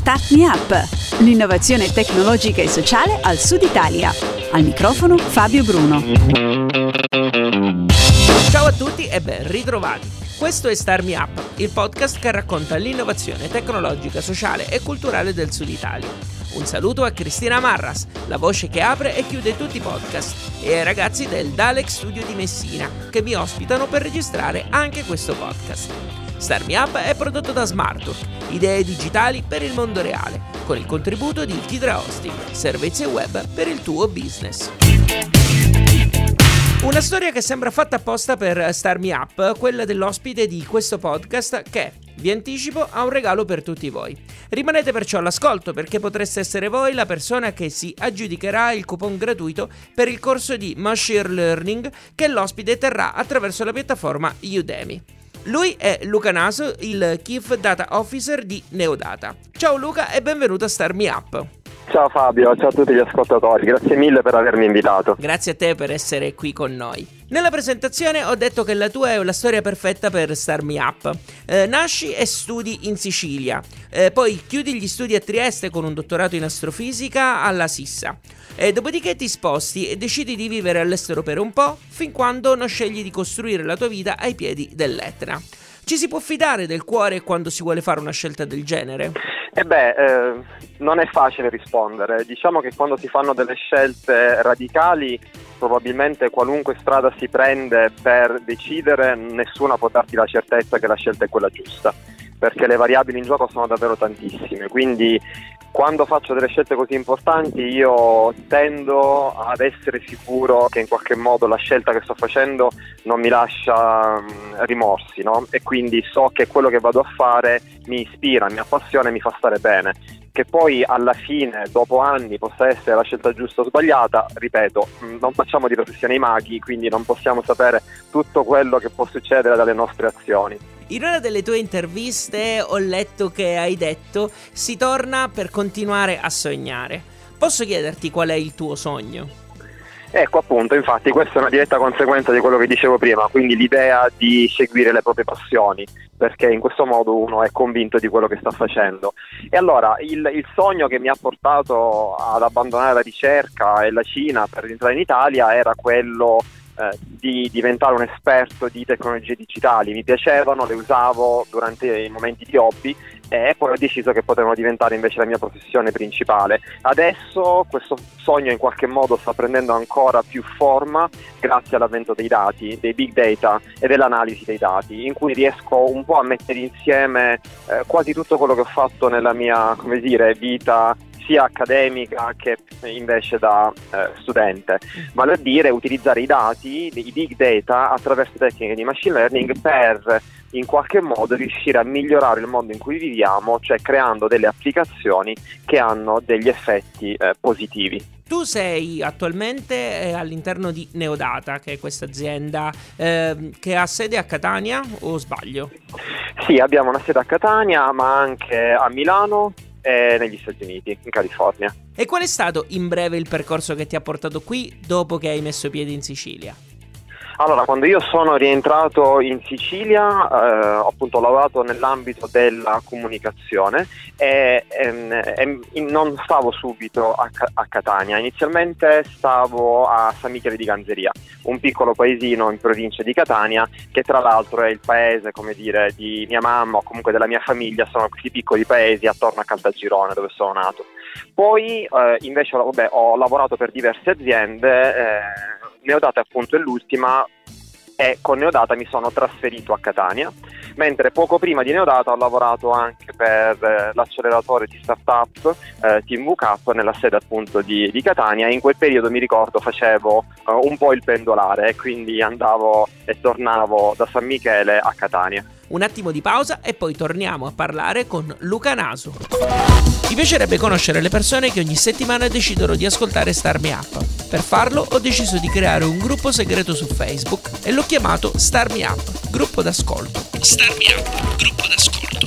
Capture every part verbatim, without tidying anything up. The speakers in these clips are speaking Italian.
Start Me Up, l'innovazione tecnologica e sociale al Sud Italia. Al microfono Fabio Bruno. Ciao a tutti e ben ritrovati. Questo è Start Me Up, il podcast che racconta l'innovazione tecnologica, sociale e culturale del Sud Italia. Un saluto a Cristina Marras, la voce che apre e chiude tutti i podcast, e ai ragazzi del Dalex Studio di Messina, che mi ospitano per registrare anche questo podcast. Start Me Up è prodotto da Smartwork, idee digitali per il mondo reale, con il contributo di Tidra Hosting, servizi web per il tuo business. Una storia che sembra fatta apposta per Start Me Up, quella dell'ospite di questo podcast che, vi anticipo, ha un regalo per tutti voi. Rimanete perciò all'ascolto, perché potreste essere voi la persona che si aggiudicherà il coupon gratuito per il corso di Machine Learning che l'ospite terrà attraverso la piattaforma Udemy. Lui è Luca Naso, il Chief Data Officer di NeoData. Ciao Luca e benvenuto a Start Me Up. Ciao Fabio, ciao a tutti gli ascoltatori, grazie mille per avermi invitato. Grazie a te per essere qui con noi. Nella presentazione ho detto che la tua è la storia perfetta per Start Me Up. Eh, nasci e studi in Sicilia, eh, poi chiudi gli studi a Trieste con un dottorato in astrofisica alla Sissa. E dopodiché ti sposti e decidi di vivere all'estero per un po', fin quando non scegli di costruire la tua vita ai piedi dell'Etna. Ci si può fidare del cuore quando si vuole fare una scelta del genere? E beh, eh, non è facile rispondere. Diciamo che quando si fanno delle scelte radicali, probabilmente qualunque strada si prende per decidere, nessuna può darti la certezza che la scelta è quella giusta, perché le variabili in gioco sono davvero tantissime. Quindi quando faccio delle scelte così importanti io tendo ad essere sicuro che in qualche modo la scelta che sto facendo non mi lascia rimorsi, no? E quindi so che quello che vado a fare mi ispira, mi appassiona e mi fa stare bene. Che poi alla fine, dopo anni, possa essere la scelta giusta o sbagliata, ripeto, non facciamo di professione i maghi, quindi non possiamo sapere tutto quello che può succedere dalle nostre azioni. In una delle tue interviste ho letto che hai detto: si torna per continuare a sognare. Posso chiederti qual è il tuo sogno? Ecco appunto, infatti questa è una diretta conseguenza di quello che dicevo prima, quindi l'idea di seguire le proprie passioni, perché in questo modo uno è convinto di quello che sta facendo. E allora il, il sogno che mi ha portato ad abbandonare la ricerca e la Cina per rientrare in Italia era quello eh, di diventare un esperto di tecnologie digitali. Mi piacevano, le usavo durante i momenti di hobby e poi ho deciso che potevano diventare invece la mia professione principale. Adesso questo sogno in qualche modo sta prendendo ancora più forma grazie all'avvento dei dati, dei big data e dell'analisi dei dati, in cui riesco un po' a mettere insieme eh, quasi tutto quello che ho fatto nella mia, come dire, vita sia accademica che invece da eh, studente, vale a dire utilizzare i dati, i big data attraverso tecniche di machine learning per in qualche modo riuscire a migliorare il mondo in cui viviamo, cioè creando delle applicazioni che hanno degli effetti eh, positivi. Tu sei attualmente all'interno di NeoData, che è questa azienda eh, che ha sede a Catania, o sbaglio? Sì, abbiamo una sede a Catania, ma anche a Milano e negli Stati Uniti, in California. E qual è stato in breve il percorso che ti ha portato qui dopo che hai messo piede in Sicilia? Allora, quando io sono rientrato in Sicilia, eh, ho appunto lavorato nell'ambito della comunicazione e, e, e non stavo subito a, a Catania. Inizialmente stavo a San Michele di Ganzeria, un piccolo paesino in provincia di Catania, che tra l'altro è il paese, come dire, di mia mamma o comunque della mia famiglia. Sono questi piccoli paesi attorno a Caltagirone, dove sono nato. Poi eh, invece vabbè, ho lavorato per diverse aziende, eh, NeoData appunto è l'ultima, e con NeoData mi sono trasferito a Catania, mentre poco prima di NeoData ho lavorato anche per eh, l'acceleratore di startup eh, Team V K nella sede appunto di, di Catania, e in quel periodo mi ricordo facevo eh, un po' il pendolare, quindi andavo e tornavo da San Michele a Catania. Un attimo di pausa e poi torniamo a parlare con Luca Naso. Ti piacerebbe conoscere le persone che ogni settimana decidono di ascoltare Start Me Up? Per farlo ho deciso di creare un gruppo segreto su Facebook e l'ho chiamato Start Me Up, gruppo d'ascolto. Start Me Up, gruppo d'ascolto.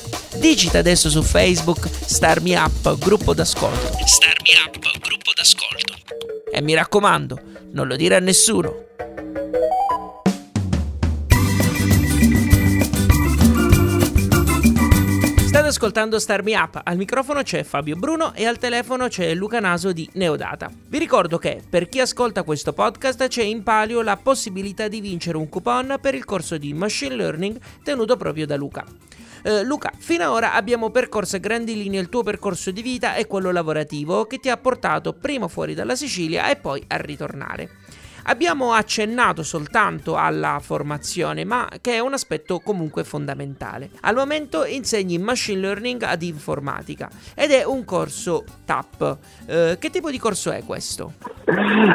Digita adesso su Facebook Start Me Up Gruppo d'Ascolto. Start Me Up Gruppo d'Ascolto. E mi raccomando, non lo dire a nessuno. State ascoltando Start Me Up, al microfono c'è Fabio Bruno e al telefono c'è Luca Naso di NeoData. Vi ricordo che per chi ascolta questo podcast c'è in palio la possibilità di vincere un coupon per il corso di Machine Learning tenuto proprio da Luca. Eh, Luca, fino ad ora abbiamo percorso a grandi linee il tuo percorso di vita e quello lavorativo che ti ha portato prima fuori dalla Sicilia e poi a ritornare. Abbiamo accennato soltanto alla formazione, ma che è un aspetto comunque fondamentale. Al momento insegni Machine Learning ad informatica ed è un corso T A P. Eh, che tipo di corso è questo?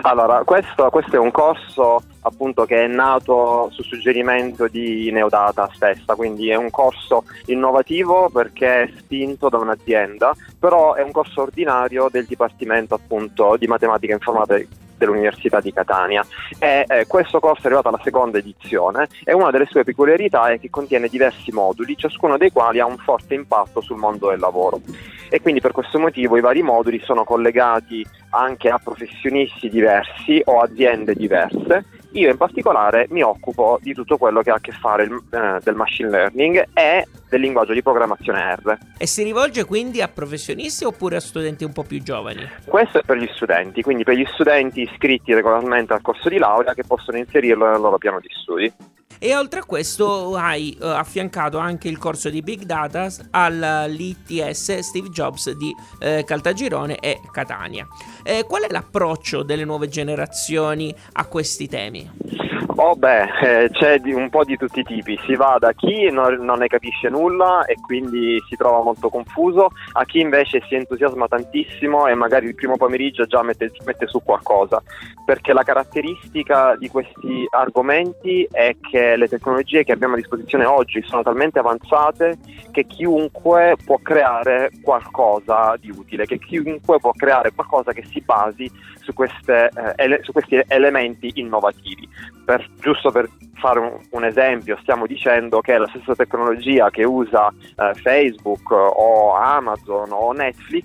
Allora, questo, questo è un corso appunto che è nato su suggerimento di NeoData stessa, quindi è un corso innovativo perché è spinto da un'azienda, però è un corso ordinario del Dipartimento appunto di Matematica Informatica dell'Università di Catania e eh, questo corso è arrivato alla seconda edizione e una delle sue peculiarità è che contiene diversi moduli, ciascuno dei quali ha un forte impatto sul mondo del lavoro e quindi per questo motivo i vari moduli sono collegati anche a professionisti diversi o aziende diverse. Io in particolare mi occupo di tutto quello che ha a che fare il, eh, del machine learning e del linguaggio di programmazione R. E si rivolge quindi a professionisti oppure a studenti un po' più giovani? Questo è per gli studenti, quindi per gli studenti iscritti regolarmente al corso di laurea che possono inserirlo nel loro piano di studi. E oltre a questo hai eh, affiancato anche il corso di Big Data all'I T S Steve Jobs di eh, Caltagirone e Catania. Eh, qual è l'approccio delle nuove generazioni a questi temi? Oh beh, eh, c'è di, un po' di tutti i tipi, si va da chi non, non ne capisce nulla e quindi si trova molto confuso, a chi invece si entusiasma tantissimo e magari il primo pomeriggio già mette, mette su qualcosa, perché la caratteristica di questi argomenti è che le tecnologie che abbiamo a disposizione oggi sono talmente avanzate che chiunque può creare qualcosa di utile, che chiunque può creare qualcosa che si basi su, queste, eh, ele, su questi elementi innovativi. Per Giusto per fare un, un esempio, stiamo dicendo che la stessa tecnologia che usa eh, Facebook o Amazon o Netflix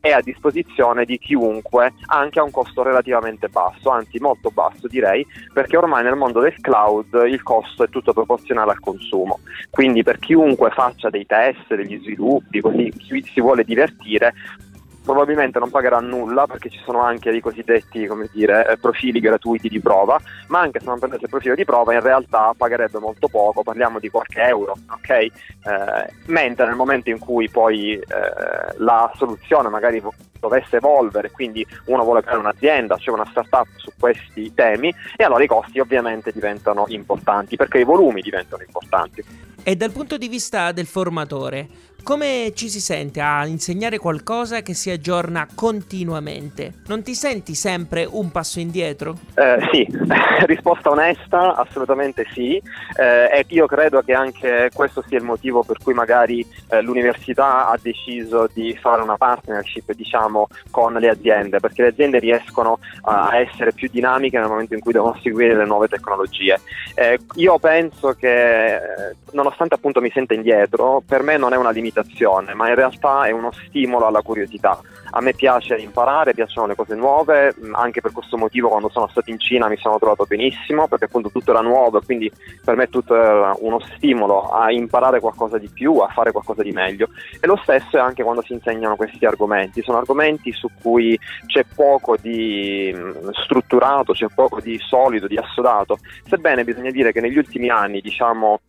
è a disposizione di chiunque, anche a un costo relativamente basso, anzi molto basso direi, perché ormai nel mondo del cloud il costo è tutto proporzionale al consumo. Quindi per chiunque faccia dei test, degli sviluppi, così chi si vuole divertire, probabilmente non pagherà nulla perché ci sono anche i cosiddetti, come dire, profili gratuiti di prova, ma anche se non prendesse il profilo di prova in realtà pagherebbe molto poco, parliamo di qualche euro, ok? Eh, mentre nel momento in cui poi eh, la soluzione magari dovesse evolvere, quindi uno vuole creare un'azienda, cioè una startup su questi temi, e allora i costi ovviamente diventano importanti perché i volumi diventano importanti. E dal punto di vista del formatore, come ci si sente a insegnare qualcosa che si aggiorna continuamente? Non ti senti sempre un passo indietro? Eh, sì, risposta onesta, assolutamente sì. Eh, e io credo che anche questo sia il motivo per cui magari eh, l'università ha deciso di fare una partnership, diciamo, con le aziende, perché le aziende riescono a essere più dinamiche nel momento in cui devono seguire le nuove tecnologie. Eh, io penso che, nonostante appunto mi senta indietro, per me non è una limitazione, ma in realtà è uno stimolo alla curiosità. A me piace imparare, piacciono le cose nuove, anche per questo motivo quando sono stato in Cina mi sono trovato benissimo perché appunto tutto era nuovo, quindi per me tutto era uno stimolo a imparare qualcosa di più, a fare qualcosa di meglio. E lo stesso è anche quando si insegnano questi argomenti, sono argomenti su cui c'è poco di strutturato, c'è poco di solido, di assodato, sebbene bisogna dire che negli ultimi anni, diciamo,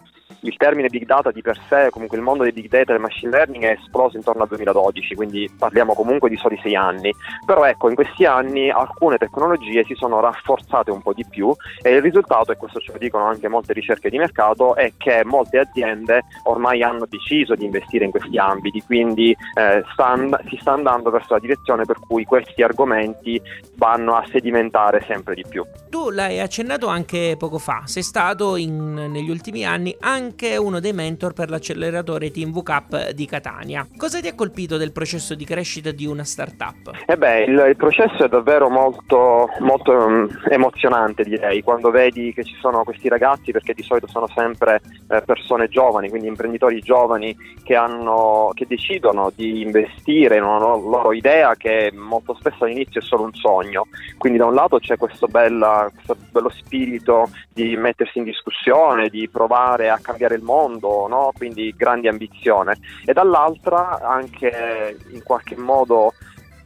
il termine Big Data di per sé, comunque il mondo dei Big Data e del Machine Learning è esploso intorno al duemiladodici, quindi parliamo comunque di soli sei anni, però ecco in questi anni alcune tecnologie si sono rafforzate un po' di più e il risultato, e questo ce lo dicono anche molte ricerche di mercato, è che molte aziende ormai hanno deciso di investire in questi ambiti, quindi eh, stand, si sta andando verso la direzione per cui questi argomenti vanno a sedimentare sempre di più. Tu l'hai accennato anche poco fa, sei stato in, negli ultimi anni anche anche uno dei mentor per l'acceleratore Team V K di Catania. Cosa ti ha colpito del processo di crescita di una startup? Eh beh, il, il processo è davvero molto, molto um, emozionante, direi, quando vedi che ci sono questi ragazzi, perché di solito sono sempre eh, persone giovani, quindi imprenditori giovani che, hanno, che decidono di investire in una loro idea che molto spesso all'inizio è solo un sogno. Quindi da un lato c'è questo, bella, questo bello spirito di mettersi in discussione, di provare a cambiare il mondo, no? Quindi grande ambizione, e dall'altra anche in qualche modo,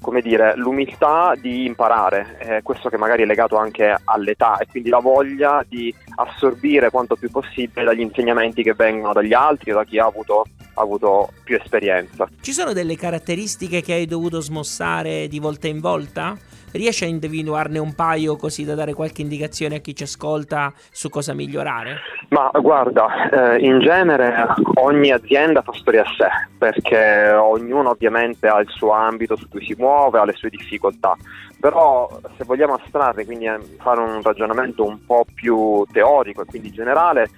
come dire, l'umiltà di imparare, eh, questo che magari è legato anche all'età, e quindi la voglia di assorbire quanto più possibile dagli insegnamenti che vengono dagli altri o da chi ha avuto, ha avuto più esperienza. Ci sono delle caratteristiche che hai dovuto smossare di volta in volta? Riesci a individuarne un paio così da dare qualche indicazione a chi ci ascolta su cosa migliorare? Ma guarda, eh, in genere ogni azienda fa storia a sé, perché ognuno ovviamente ha il suo ambito su cui si muove, ha le sue difficoltà, però se vogliamo astrarre, quindi fare un ragionamento un po' più teorico e quindi generale,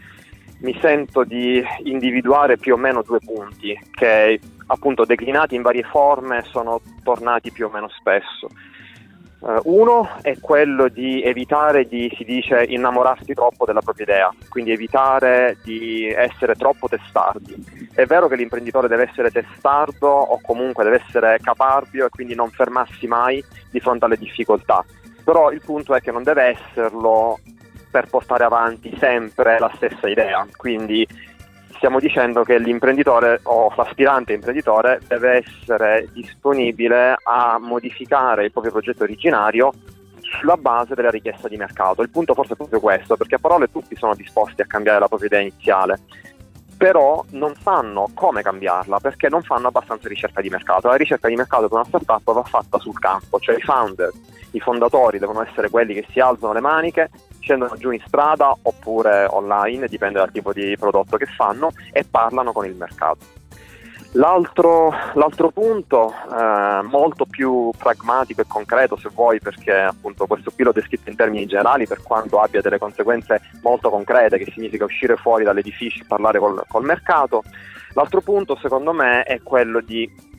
mi sento di individuare più o meno due punti che, appunto, declinati in varie forme, sono tornati più o meno spesso. Uno è quello di evitare di, si dice, innamorarsi troppo della propria idea, quindi evitare di essere troppo testardi. È vero che l'imprenditore deve essere testardo o comunque deve essere caparbio e quindi non fermarsi mai di fronte alle difficoltà, però il punto è che non deve esserlo per portare avanti sempre la stessa idea, quindi stiamo dicendo che l'imprenditore o l'aspirante imprenditore deve essere disponibile a modificare il proprio progetto originario sulla base della richiesta di mercato. Il punto forse è proprio questo, perché a parole tutti sono disposti a cambiare la propria idea iniziale, però non sanno come cambiarla perché non fanno abbastanza ricerca di mercato. La ricerca di mercato per una startup va fatta sul campo, cioè i founder, i fondatori devono essere quelli che si alzano le maniche, scendono giù in strada oppure online, dipende dal tipo di prodotto che fanno, e parlano con il mercato. L'altro, l'altro punto, eh, molto più pragmatico e concreto se vuoi, perché appunto questo qui l'ho descritto in termini generali per quanto abbia delle conseguenze molto concrete, che significa uscire fuori dall'edificio e parlare col, col mercato. L'altro punto secondo me è quello di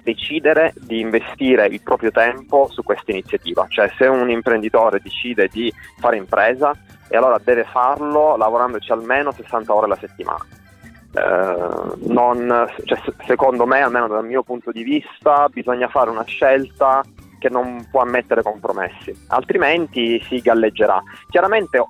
decidere di investire il proprio tempo su questa iniziativa, cioè se un imprenditore decide di fare impresa, e allora deve farlo lavorandoci almeno sessanta ore alla settimana. Eh, non, cioè, secondo me, almeno dal mio punto di vista, bisogna fare una scelta che non può ammettere compromessi, altrimenti si galleggerà. Chiaramente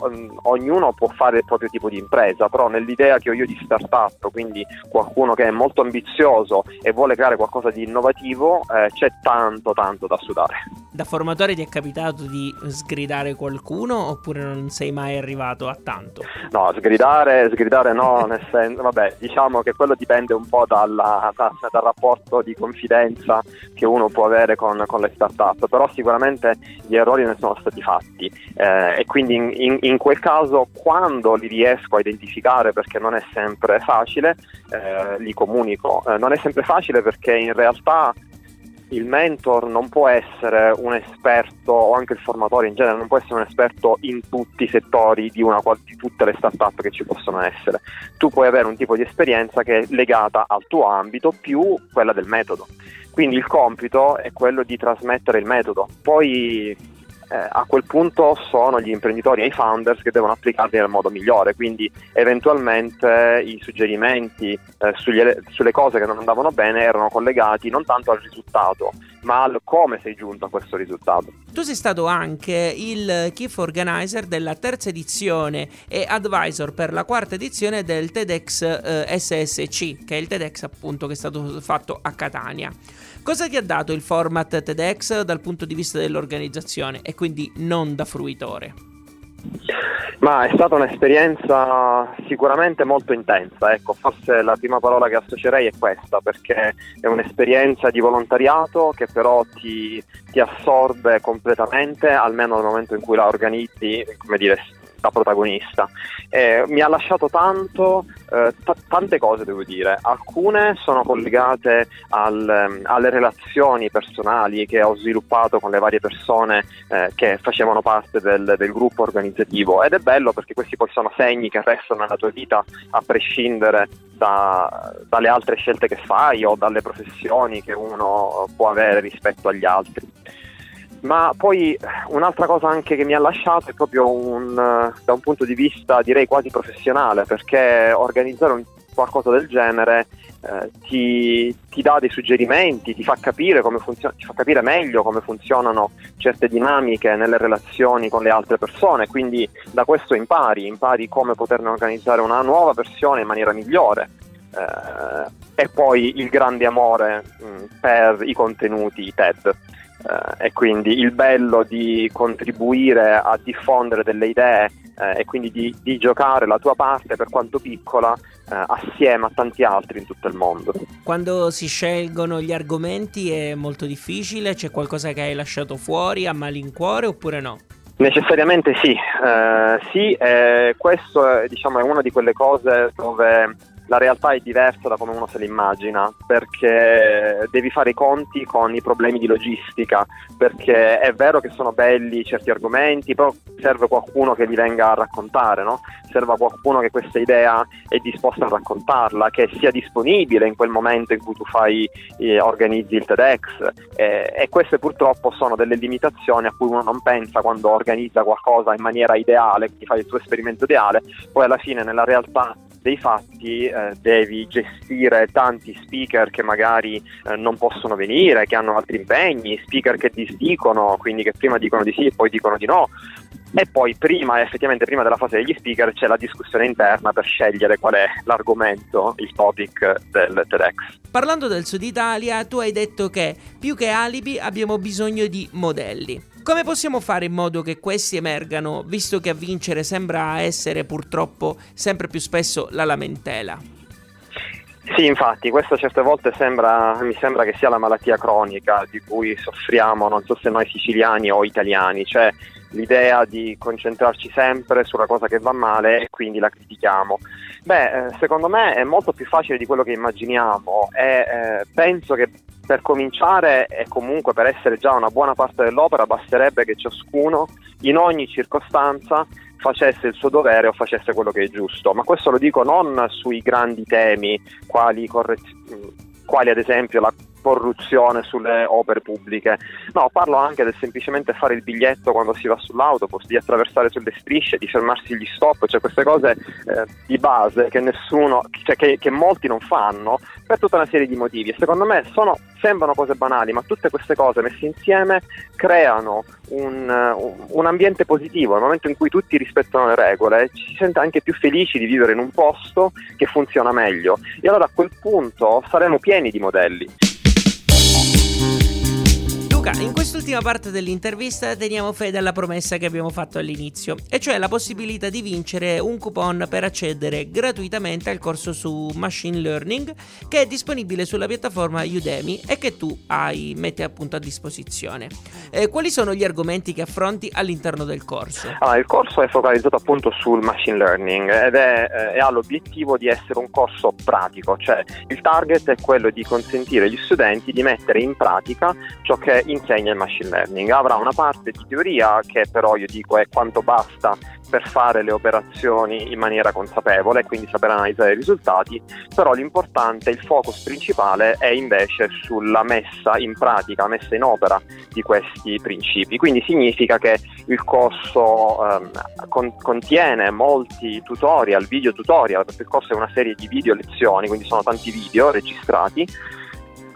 ognuno può fare il proprio tipo di impresa, però nell'idea che ho io di startup, quindi qualcuno che è molto ambizioso e vuole creare qualcosa di innovativo, eh, c'è tanto tanto da sudare. Da formatore ti è capitato di sgridare qualcuno oppure non sei mai arrivato a tanto? No, sgridare, sgridare no, nel senso, vabbè, diciamo che quello dipende un po' dalla, da, dal rapporto di confidenza che uno può avere con, con le startup. Però sicuramente gli errori ne sono stati fatti, eh, e quindi in, in, in quel caso, quando li riesco a identificare, perché non è sempre facile, eh, li comunico. Eh, non è sempre facile perché in realtà il mentor non può essere un esperto, o anche il formatore in genere non può essere un esperto in tutti i settori di, una, di tutte le startup che ci possono essere. Tu puoi avere un tipo di esperienza che è legata al tuo ambito più quella del metodo, quindi il compito è quello di trasmettere il metodo. Poi eh, a quel punto sono gli imprenditori e i founders che devono applicarli nel modo migliore, quindi eventualmente i suggerimenti eh, sugli, sulle cose che non andavano bene erano collegati non tanto al risultato, ma al come sei giunto a questo risultato. Tu sei stato anche il chief organizer della terza edizione e advisor per la quarta edizione del TEDx eh, S S C, che è il TEDx appunto che è stato fatto a Catania. Cosa ti ha dato il format TEDx dal punto di vista dell'organizzazione e quindi non da fruitore? Ma è stata un'esperienza sicuramente molto intensa, ecco, forse la prima parola che associerei è questa, perché è un'esperienza di volontariato che però ti, ti assorbe completamente, almeno nel momento in cui la organizzi, come dire, da protagonista. Eh, mi ha lasciato tanto, eh, t- tante cose devo dire, alcune sono collegate al, alle relazioni personali che ho sviluppato con le varie persone eh, che facevano parte del, del gruppo organizzativo, ed è bello perché questi poi sono segni che restano nella tua vita a prescindere da, dalle altre scelte che fai o dalle professioni che uno può avere rispetto agli altri. Ma poi un'altra cosa anche che mi ha lasciato è proprio un, da un punto di vista direi quasi professionale, perché organizzare un, qualcosa del genere eh, ti, ti dà dei suggerimenti, ti fa capire come funziona, ti fa capire meglio come funzionano certe dinamiche nelle relazioni con le altre persone, quindi da questo impari, impari come poterne organizzare una nuova versione in maniera migliore. Eh, e poi il grande amore mh, per i contenuti TED. Uh, e quindi il bello di contribuire a diffondere delle idee uh, e quindi di, di giocare la tua parte, per quanto piccola, uh, assieme a tanti altri in tutto il mondo. Quando si scelgono gli argomenti è molto difficile? C'è qualcosa che hai lasciato fuori a malincuore oppure no? Necessariamente sì, uh, sì eh, questo è, diciamo, è una di quelle cose dove la realtà è diversa da come uno se l'immagina, perché devi fare i conti con i problemi di logistica, perché è vero che sono belli certi argomenti, però serve qualcuno che li venga a raccontare, no? Serve qualcuno che questa idea è disposta a raccontarla, che sia disponibile in quel momento in cui tu fai eh, organizzi il TEDx, eh, e queste purtroppo sono delle limitazioni a cui uno non pensa quando organizza qualcosa in maniera ideale, ti fai il tuo esperimento ideale, poi alla fine nella realtà dei fatti eh, devi gestire tanti speaker che magari eh, non possono venire, che hanno altri impegni, speaker che disdicono, quindi che prima dicono di sì e poi dicono di no, e poi prima, effettivamente prima della fase degli speaker, c'è la discussione interna per scegliere qual è l'argomento, il topic del TEDx. Parlando del Sud Italia, tu hai detto che più che alibi abbiamo bisogno di modelli. Come possiamo fare in modo che questi emergano, visto che a vincere sembra essere purtroppo sempre più spesso la lamentela? Sì, infatti, questo certe volte sembra, mi sembra che sia la malattia cronica di cui soffriamo, non so se noi siciliani o italiani, cioè l'idea di concentrarci sempre sulla cosa che va male e quindi la critichiamo. Beh, secondo me è molto più facile di quello che immaginiamo e eh, penso che per cominciare e comunque per essere già una buona parte dell'opera basterebbe che ciascuno in ogni circostanza facesse il suo dovere o facesse quello che è giusto, ma questo lo dico non sui grandi temi quali, corre... quali ad esempio la corruzione sulle opere pubbliche, no, parlo anche del semplicemente fare il biglietto quando si va sull'autobus, di attraversare sulle strisce, di fermarsi gli stop, cioè queste cose eh, di base che nessuno, cioè che, che molti non fanno per tutta una serie di motivi, e secondo me sono, sembrano cose banali, ma tutte queste cose messe insieme creano un, un ambiente positivo. Nel momento in cui tutti rispettano le regole ci si sente anche più felici di vivere in un posto che funziona meglio, e allora a quel punto saremo pieni di modelli. Luca, in quest'ultima parte dell'intervista teniamo fede alla promessa che abbiamo fatto all'inizio, e cioè la possibilità di vincere un coupon per accedere gratuitamente al corso su Machine Learning che è disponibile sulla piattaforma Udemy e che tu hai, metti appunto a disposizione. E quali sono gli argomenti che affronti all'interno del corso? Allora, il corso è focalizzato appunto sul Machine Learning ed è, è ha l'obiettivo di essere un corso pratico, cioè il target è quello di consentire agli studenti di mettere in pratica ciò che insegna il machine learning. Avrà una parte di teoria che però io dico è quanto basta per fare le operazioni in maniera consapevole, quindi saper analizzare i risultati, però l'importante, il focus principale è invece sulla messa in pratica, messa in opera di questi principi, quindi significa che il corso eh, con- contiene molti tutorial, video tutorial, perché il corso è una serie di video lezioni, quindi sono tanti video registrati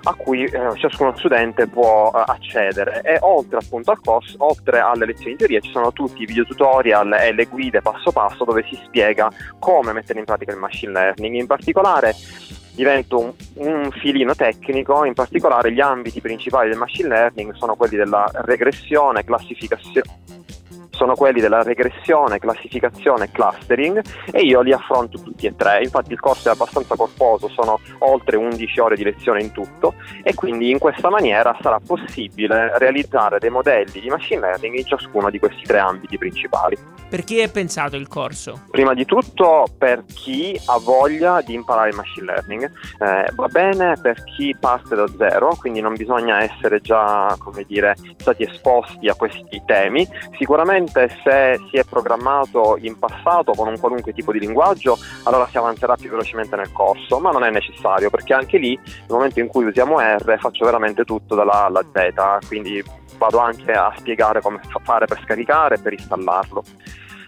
a cui eh, ciascuno studente può eh, accedere, e oltre appunto al corso, oltre alle lezioni di teoria, ci sono tutti i video tutorial e le guide passo passo dove si spiega come mettere in pratica il machine learning. In particolare divento un, un filino tecnico, in particolare gli ambiti principali del machine learning sono quelli della regressione, classificazione sono quelli della regressione, classificazione e clustering, e io li affronto tutti e tre. Infatti il corso è abbastanza corposo, sono oltre undici ore di lezione in tutto, e quindi in questa maniera sarà possibile realizzare dei modelli di machine learning in ciascuno di questi tre ambiti principali. Per chi è pensato il corso? Prima di tutto per chi ha voglia di imparare il machine learning, eh, va bene per chi parte da zero, quindi non bisogna essere già, come dire, stati esposti a questi temi. Sicuramente se si è programmato in passato con un qualunque tipo di linguaggio, allora si avanzerà più velocemente nel corso, ma non è necessario, perché anche lì nel momento in cui usiamo R faccio veramente tutto dalla A alla Z, quindi vado anche a spiegare come fare per scaricare e per installarlo.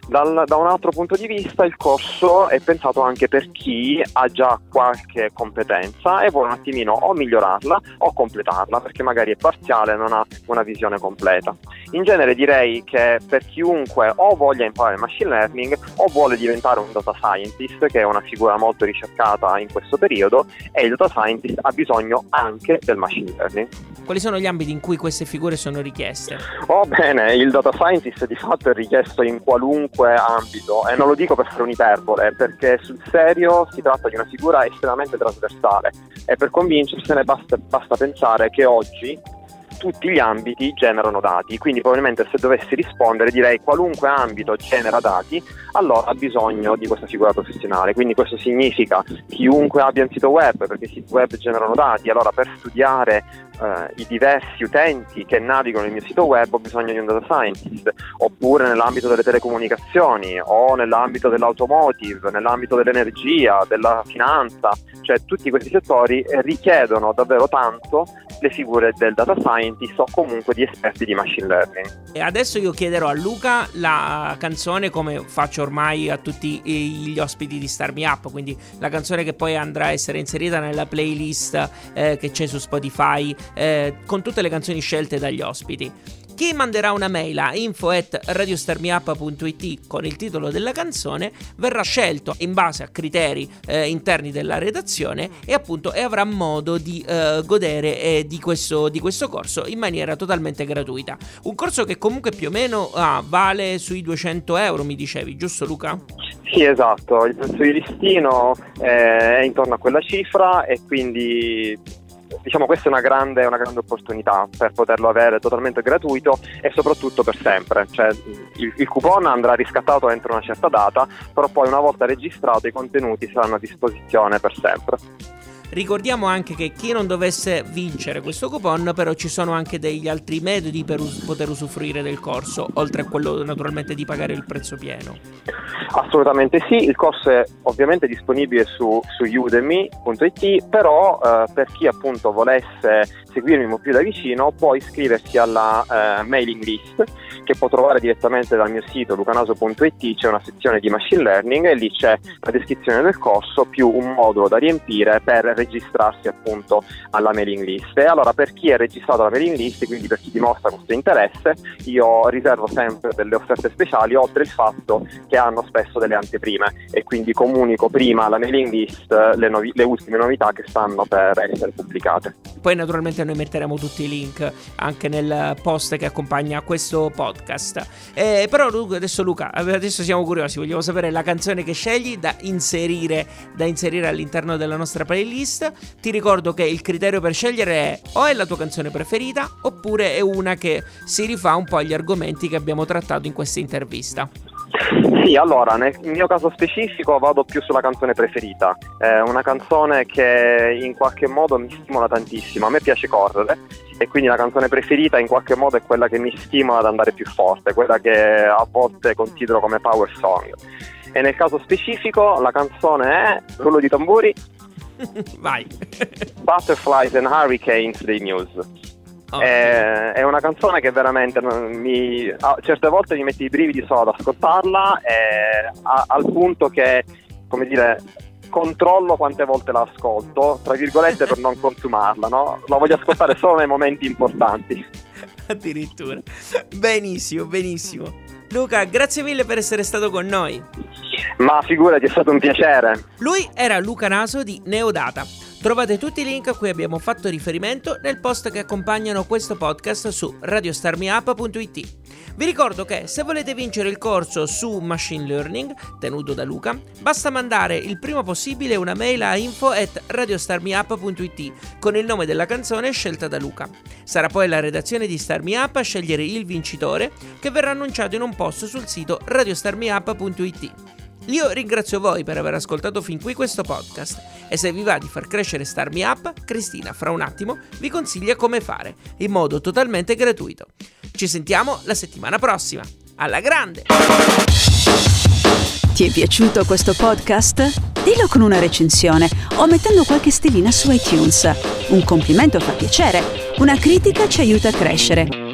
Dal, da un altro punto di vista il corso è pensato anche per chi ha già qualche competenza e vuole un attimino o migliorarla o completarla, perché magari è parziale, non ha una visione completa. In genere direi che per chiunque o voglia imparare machine learning o vuole diventare un data scientist, che è una figura molto ricercata in questo periodo, e il data scientist ha bisogno anche del machine learning. Quali sono gli ambiti in cui queste figure sono richieste? Oh bene, il data scientist di fatto è richiesto in qualunque ambito, e non lo dico per fare un'iperbole, perché sul serio si tratta di una figura estremamente trasversale, e per convincersene basta, basta pensare che oggi tutti gli ambiti generano dati, quindi probabilmente se dovessi rispondere direi qualunque ambito genera dati, allora ha bisogno di questa figura professionale. Quindi questo significa chiunque abbia un sito web, perché i siti web generano dati, allora per studiare eh, i diversi utenti che navigano il mio sito web ho bisogno di un data scientist, oppure nell'ambito delle telecomunicazioni, o nell'ambito dell'automotive, nell'ambito dell'energia, della finanza, cioè tutti questi settori richiedono davvero tanto le figure del data scientist o comunque di esperti di machine learning. E adesso io chiederò a Luca la canzone, come faccio ormai a tutti gli ospiti di Start Me Up, quindi la canzone che poi andrà a essere inserita nella playlist eh, che c'è su Spotify eh, con tutte le canzoni scelte dagli ospiti. Chi manderà una mail a info at radio star me up punto it con il titolo della canzone verrà scelto in base a criteri eh, interni della redazione, e appunto e avrà modo di eh, godere eh, di, questo, di questo corso in maniera totalmente gratuita. Un corso che comunque più o meno ah, vale sui duecento euro, mi dicevi, giusto Luca? Sì, esatto, il prezzo di listino eh, è intorno a quella cifra, e quindi diciamo questa è una grande, una grande opportunità per poterlo avere totalmente gratuito e soprattutto per sempre. Cioè il, il coupon andrà riscattato entro una certa data, però poi una volta registrato i contenuti saranno a disposizione per sempre. Ricordiamo anche che chi non dovesse vincere questo coupon, però ci sono anche degli altri metodi per us- poter usufruire del corso, oltre a quello naturalmente di pagare il prezzo pieno. Assolutamente sì, il corso è ovviamente disponibile su, su udemy punto it, però eh, per chi appunto volesse seguirmi un po' più da vicino può iscriversi alla eh, mailing list, che può trovare direttamente dal mio sito lucanaso punto it. C'è una sezione di machine learning e lì c'è la descrizione del corso più un modulo da riempire per registrarsi appunto alla mailing list. E allora per chi è registrato alla mailing list, quindi per chi dimostra questo interesse, io riservo sempre delle offerte speciali, oltre il fatto che hanno spesso delle anteprime, e quindi comunico prima alla mailing list le, novi- le ultime novità che stanno per essere pubblicate. Poi naturalmente noi metteremo tutti i link anche nel post che accompagna questo podcast. Eh, però adesso Luca, adesso siamo curiosi, vogliamo sapere la canzone che scegli da inserire, da inserire all'interno della nostra playlist. Ti ricordo che il criterio per scegliere è o è la tua canzone preferita, oppure è una che si rifà un po' agli argomenti che abbiamo trattato in questa intervista. Sì, allora nel mio caso specifico vado più sulla canzone preferita, è una canzone che in qualche modo mi stimola tantissimo, a me piace correre, e quindi la canzone preferita in qualche modo è quella che mi stimola ad andare più forte, quella che a volte considero come power song. E nel caso specifico la canzone è Rullo di tamburi Vai. Butterflies and Hurricanes dei Muse. È, è una canzone che veramente mi, a, certe volte mi mette i brividi solo ad ascoltarla, e a, al punto che, come dire, controllo quante volte la ascolto, tra virgolette, per non consumarla, no? La voglio ascoltare solo nei momenti importanti. Addirittura. Benissimo, benissimo. Luca, grazie mille per essere stato con noi. Ma figurati, è stato un piacere. Lui era Luca Naso di NeoData. Trovate tutti i link a cui abbiamo fatto riferimento nel post che accompagnano questo podcast su radio start me up punto it. Vi ricordo che se volete vincere il corso su Machine Learning tenuto da Luca, basta mandare il prima possibile una mail a info at radio star me up punto it con il nome della canzone scelta da Luca. Sarà poi la redazione di Start Me Up a scegliere il vincitore, che verrà annunciato in un post sul sito radio star me up punto it. Io ringrazio voi per aver ascoltato fin qui questo podcast e se vi va di far crescere Start Me Up, Cristina fra un attimo vi consiglia come fare, in modo totalmente gratuito. Ci sentiamo la settimana prossima. Alla grande! Ti è piaciuto questo podcast? Dillo con una recensione o mettendo qualche stellina su iTunes. Un complimento fa piacere, una critica ci aiuta a crescere.